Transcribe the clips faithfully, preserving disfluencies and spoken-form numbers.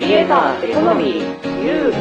クリエイターエコノミーユー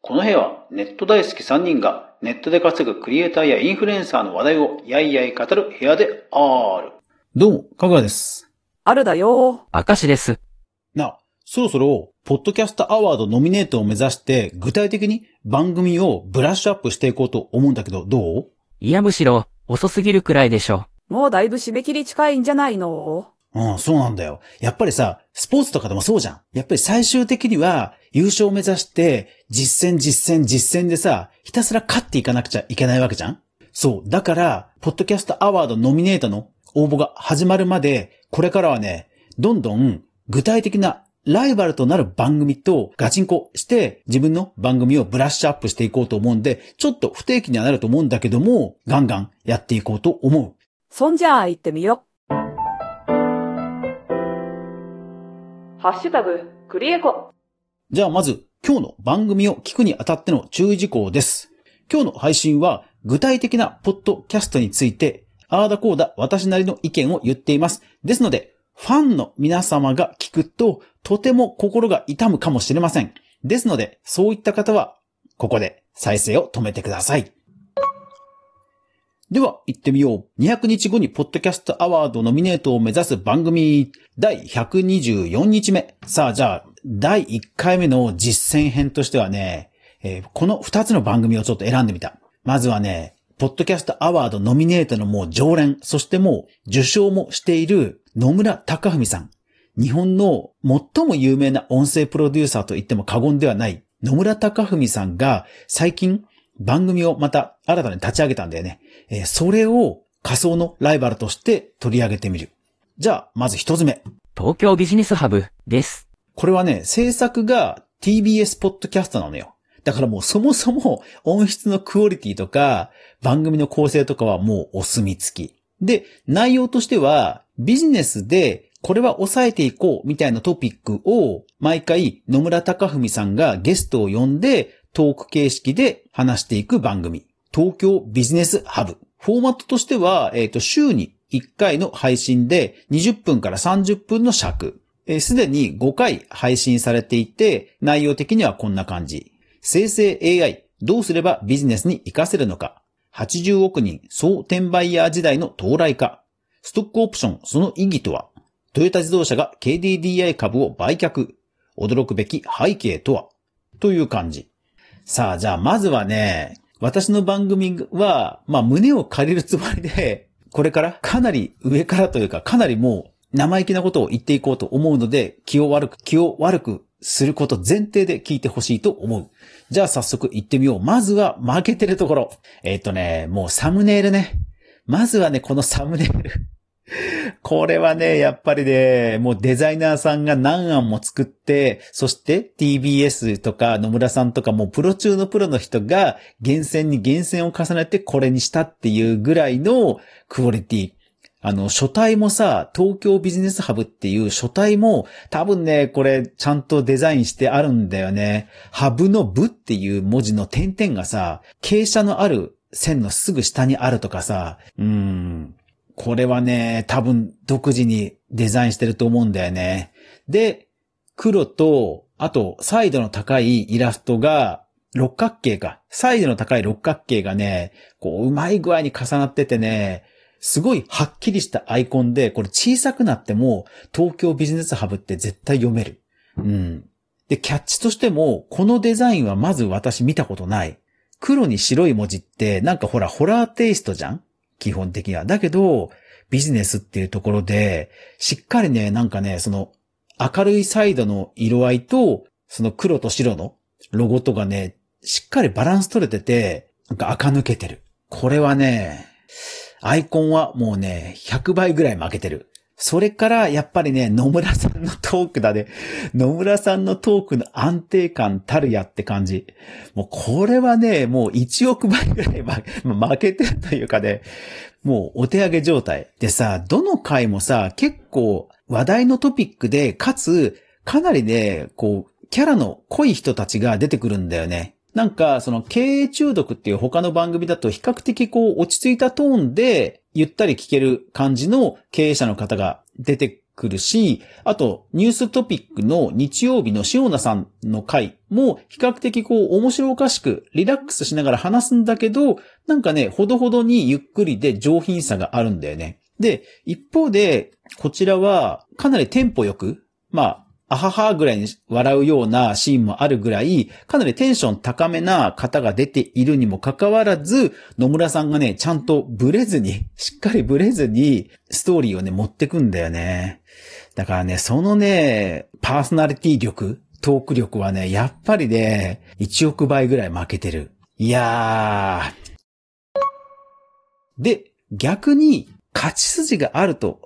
この部屋はネット大好きさんにんがネットで稼ぐクリエイターやインフルエンサーの話題をやいやい語る部屋である。どうも、かぐわです。あるだよ。あかしです。なあ、そろそろポッドキャストアワードノミネートを目指して具体的に番組をブラッシュアップしていこうと思うんだけど、どう？いや、むしろ遅すぎるくらいでしょ。もうだいぶ締め切り近いんじゃないの？うん、そうなんだよ。やっぱりさ、スポーツとかでもそうじゃん。やっぱり最終的には優勝を目指して実戦実戦実戦でさ、ひたすら勝っていかなくちゃいけないわけじゃん。そう。だから、ポッドキャストアワードノミネートの応募が始まるまで、これからはね、どんどん具体的なライバルとなる番組とガチンコして自分の番組をブラッシュアップしていこうと思うんで、ちょっと不定期にはなると思うんだけども、ガンガンやっていこうと思う。そんじゃあ行ってみよう。ハッシュタグクリエコ。じゃあまず今日の番組を聞くにあたっての注意事項です。今日の配信は具体的なポッドキャストについてあーだこーだ私なりの意見を言っています。ですのでファンの皆様が聞くととても心が痛むかもしれません。ですのでそういった方はここで再生を止めてください。では、行ってみよう。にひゃくにちごにポッドキャストアワードノミネートを目指す番組、だいひゃくにじゅうよんにちめ。さあ、じゃあ、だいいっかいめの実践編としてはね、えー、このふたつの番組をちょっと選んでみた。まずはね、ポッドキャストアワードノミネートのもう常連、そしてもう受賞もしている野村貴文さん。日本の最も有名な音声プロデューサーと言っても過言ではない野村貴文さんが最近、番組をまた新たに立ち上げたんだよね、えー、それを仮想のライバルとして取り上げてみる。じゃあまず一つ目、東京ビジネスハブです。これはね、制作が ティービーエス ポッドキャストなのよ。だからもうそもそも音質のクオリティとか番組の構成とかはもうお墨付きで、内容としてはビジネスでこれは抑えていこうみたいなトピックを毎回野村貴文さんがゲストを呼んでトーク形式で話していく番組、東京ビジネスハブ。フォーマットとしては、えっと、週にいっかいの配信でにじゅっぷんからさんじゅっぷんの尺。すでにごかい配信されていて、内容的にはこんな感じ。生成 エーアイ、どうすればビジネスに活かせるのか。はちじゅうおく人総転売ヤー時代の到来か。ストックオプション、その意義とは。トヨタ自動車が ケーディーディーアイ 株を売却。驚くべき背景とは。という感じ。さあ、じゃあまずはね、私の番組はまあ胸を借りるつもりで、これからかなり上からというか、かなりもう生意気なことを言っていこうと思うので、気を悪く気を悪くすること前提で聞いてほしいと思う。じゃあ早速行ってみよう。まずは負けてるところ。えっとね、もうサムネイルね。まずはね、このサムネイルこれはね、やっぱりね、もうデザイナーさんが何案も作って、そして ティービーエス とか野村さんとかもうプロ中のプロの人が厳選に厳選を重ねてこれにしたっていうぐらいのクオリティ。あの、書体もさ、東京ビジネスハブっていう書体も多分ね、これちゃんとデザインしてあるんだよね。ハブのブっていう文字の点々がさ、傾斜のある線のすぐ下にあるとかさ、うーん。これはね、多分独自にデザインしてると思うんだよね。で、黒と、あと、サイドの高いイラストが、六角形か。サイドの高い六角形がね、こう、うまい具合に重なっててね、すごいはっきりしたアイコンで、これ小さくなっても、東京ビジネスハブって絶対読める。うん。で、キャッチとしても、このデザインはまず私見たことない。黒に白い文字って、なんかほら、ホラーテイストじゃん？基本的には。だけど、ビジネスっていうところで、しっかりね、なんかね、その、明るいサイドの色合いと、その黒と白のロゴとかね、しっかりバランス取れてて、なんか垢抜けてる。これはね、アイコンはもうね、ひゃくばいぐらい負けてる。それから、やっぱりね、野村さんのトークだね。野村さんのトークの安定感たるやって感じ。もうこれはね、もういちおくばいぐらい負けてるというかね、もうお手上げ状態。でさ、どの回もさ、結構話題のトピックで、かつ、かなりね、こう、キャラの濃い人たちが出てくるんだよね。なんか、その経営中毒っていう他の番組だと比較的こう、落ち着いたトーンで、ゆったり聞ける感じの経営者の方が出てくるし、あとニューストピックの日曜日の塩田さんの回も比較的こう面白おかしくリラックスしながら話すんだけど、なんかね、ほどほどにゆっくりで上品さがあるんだよね。で、一方でこちらはかなりテンポよく、まあアハハぐらいに笑うようなシーンもあるぐらい、かなりテンション高めな方が出ているにもかかわらず、野村さんがね、ちゃんとブレずに、しっかりブレずに、ストーリーをね、持ってくんだよね。だからね、そのね、パーソナリティ力、トーク力はね、やっぱりね、いちおく倍ぐらい負けてる。いやー。で、逆に、勝ち筋があると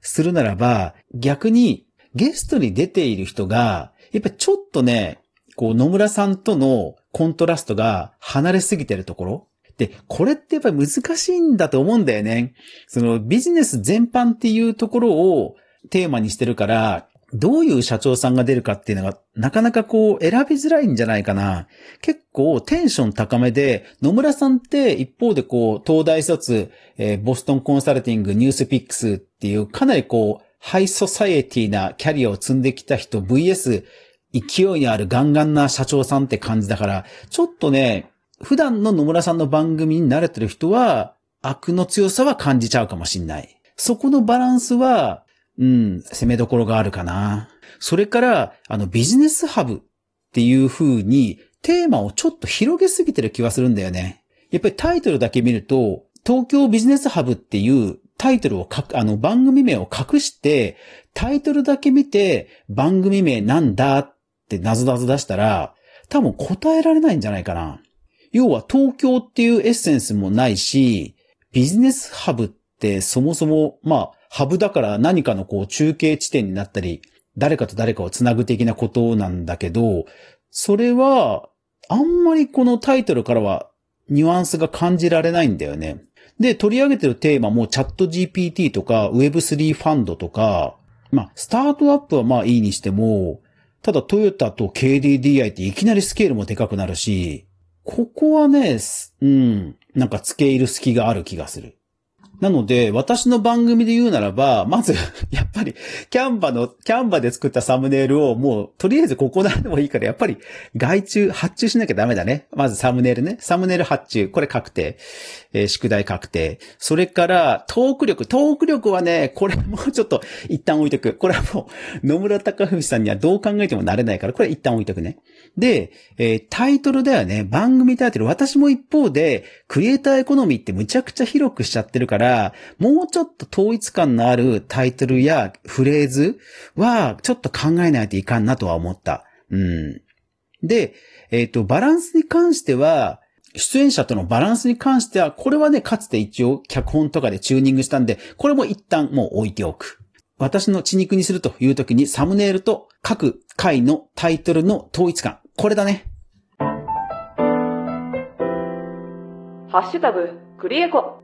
するならば、逆に、ゲストに出ている人が、やっぱりちょっとね、こう野村さんとのコントラストが離れすぎてるところ。で、これってやっぱり難しいんだと思うんだよね。そのビジネス全般っていうところをテーマにしてるから、どういう社長さんが出るかっていうのがなかなかこう選びづらいんじゃないかな。結構テンション高めで、野村さんって一方でこう東大卒、えー、ボストンコンサルティング、ニュースピックスっていうかなりこう、ハイソサエティなキャリアを積んできた人 ブイエス 勢いのあるガンガンな社長さんって感じだから、ちょっとね、普段の野村さんの番組に慣れてる人は、悪の強さは感じちゃうかもしんない。そこのバランスは、うん、攻めどころがあるかな。それから、あのビジネスハブっていう風に、テーマをちょっと広げすぎてる気はするんだよね。やっぱりタイトルだけ見ると、東京ビジネスハブっていう、タイトルをかく、あの番組名を隠して、タイトルだけ見て番組名なんだって謎々出したら、多分答えられないんじゃないかな。要は東京っていうエッセンスもないし、ビジネスハブってそもそも、まあ、ハブだから何かのこう中継地点になったり、誰かと誰かをつなぐ的なことなんだけど、それはあんまりこのタイトルからはニュアンスが感じられないんだよね。で、取り上げてるテーマもチャット ジーピーティー とか ウェブスリー ファンドとか、まあ、スタートアップはまあいいにしても、ただトヨタと ケーディーディーアイ っていきなりスケールもでかくなるし、ここはね、うん、なんか付け入る隙がある気がする。なので、私の番組で言うならば、まず、やっぱり、キャンバの、キャンバで作ったサムネイルをもう、とりあえずここなんでもいいから、やっぱり、外注、発注しなきゃダメだね。まずサムネイルね。サムネイル発注。これ確定。えー、宿題確定。それから、トーク力。トーク力はね、これもうちょっと、一旦置いとく。これはもう、野村隆文さんにはどう考えてもなれないから、これ一旦置いとくね。で、えー、タイトルだよね。番組タイトル。私も一方で、クリエイターエコノミーってむちゃくちゃ広くしちゃってるから、もうちょっと統一感のあるタイトルやフレーズはちょっと考えないといかんなとは思った。うん、で、えっと、バランスに関しては、出演者とのバランスに関しては、これはね、かつて一応脚本とかでチューニングしたんで、これも一旦もう置いておく。私の血肉にするという時にサムネイルと各回のタイトルの統一感。これだね。ハッシュタグ、クリエコ。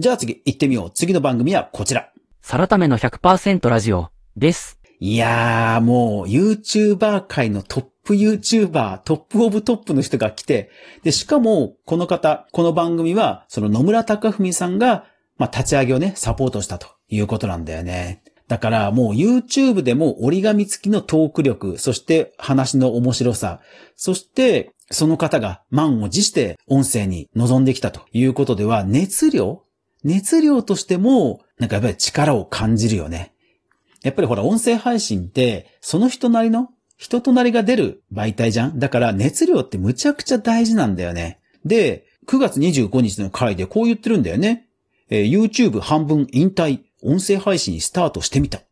じゃあ次行ってみよう。次の番組はこちら。さらための ひゃくパーセント ラジオです。いやーもう YouTuber 界のトップ YouTuber、トップオブトップの人が来て、で、しかもこの方、この番組はその野村隆文さんが、まあ、立ち上げをね、サポートしたということなんだよね。だからもう YouTube でも折り紙付きのトーク力、そして話の面白さ、そしてその方が満を持して音声に臨んできたということでは熱量熱量としても、なんかやっぱり力を感じるよね。やっぱりほら、音声配信って、その人なりの、人となりが出る媒体じゃん。だから熱量ってむちゃくちゃ大事なんだよね。で、くがつにじゅうごにちの回でこう言ってるんだよね。えー、YouTube 半分引退、音声配信スタートしてみた。っ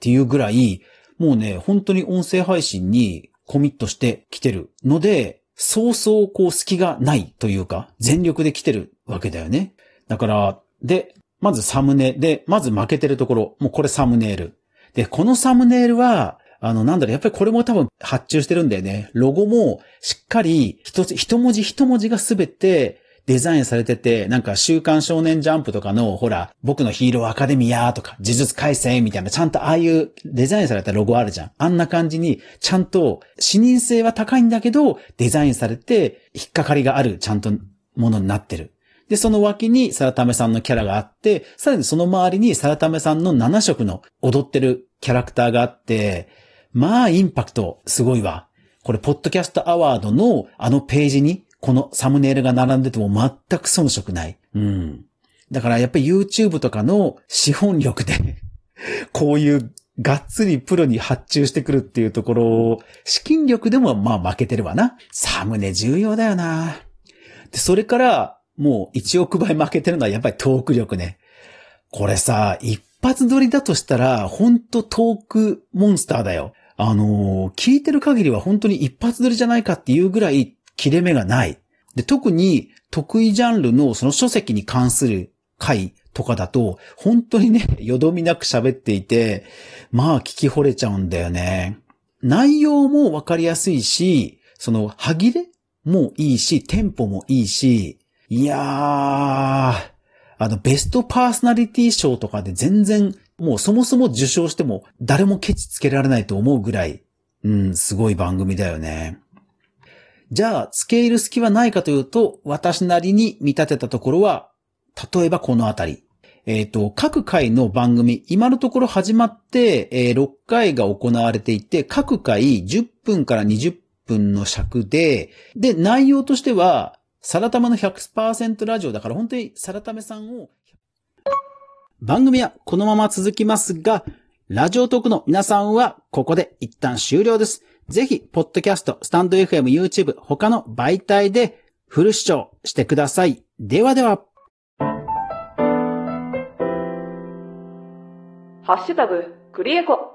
ていうぐらい、もうね、本当に音声配信にコミットしてきてるので、そうそうこう隙がないというか、全力で来てるわけだよね。だから、で、まずサムネで、まず負けてるところ、もうこれサムネイル。で、このサムネイルは、あの、なんだろう、やっぱりこれも多分発注してるんだよね。ロゴもしっかり一つ、一文字一文字がすべてデザインされてて、なんか週刊少年ジャンプとかの、ほら、僕のヒーローアカデミアとか、呪術廻戦みたいな、ちゃんとああいうデザインされたロゴあるじゃん。あんな感じに、ちゃんと視認性は高いんだけど、デザインされて引っかかりがある、ちゃんとものになってる。で、その脇にサラタメさんのキャラがあって、さらにその周りにサラタメさんのなな色の踊ってるキャラクターがあって、まあインパクトすごいわ。これ、ポッドキャストアワードのあのページに、このサムネイルが並んでても全く遜色ない。うん。だからやっぱり YouTube とかの資本力で、こういうがっつりプロに発注してくるっていうところを、資金力でもまあ負けてるわな。サムネ重要だよな。で、それから、もういちおくばい負けてるのはやっぱりトーク力ね。これさ、一発撮りだとしたら、ほんとトークモンスターだよ。あのー、聞いてる限りは本当に一発撮りじゃないかっていうぐらい切れ目がない。で、特に得意ジャンルのその書籍に関する回とかだと、本当にね、よどみなく喋っていて、まあ聞き惚れちゃうんだよね。内容もわかりやすいし、その歯切れもいいし、テンポもいいし、いやー、あのベストパーソナリティ賞とかで全然もうそもそも受賞しても誰もケチつけられないと思うぐらい、うん、すごい番組だよね。じゃあ、つけ入る隙はないかというと、私なりに見立てたところは、例えばこのあたり。えっと、各回の番組、今のところ始まって、えー、ろっかいが行われていて、各回じゅっぷんからにじゅっぷんの尺で、で、内容としては、サラタメの ひゃくパーセント ラジオだから本当にサラタメさんを、番組はこのまま続きますが、ラジオトークの皆さんはここで一旦終了です。ぜひ、ポッドキャスト、スタンド エフエム、YouTube、他の媒体でフル視聴してください。ではでは。ハッシュタグ、クリエコ。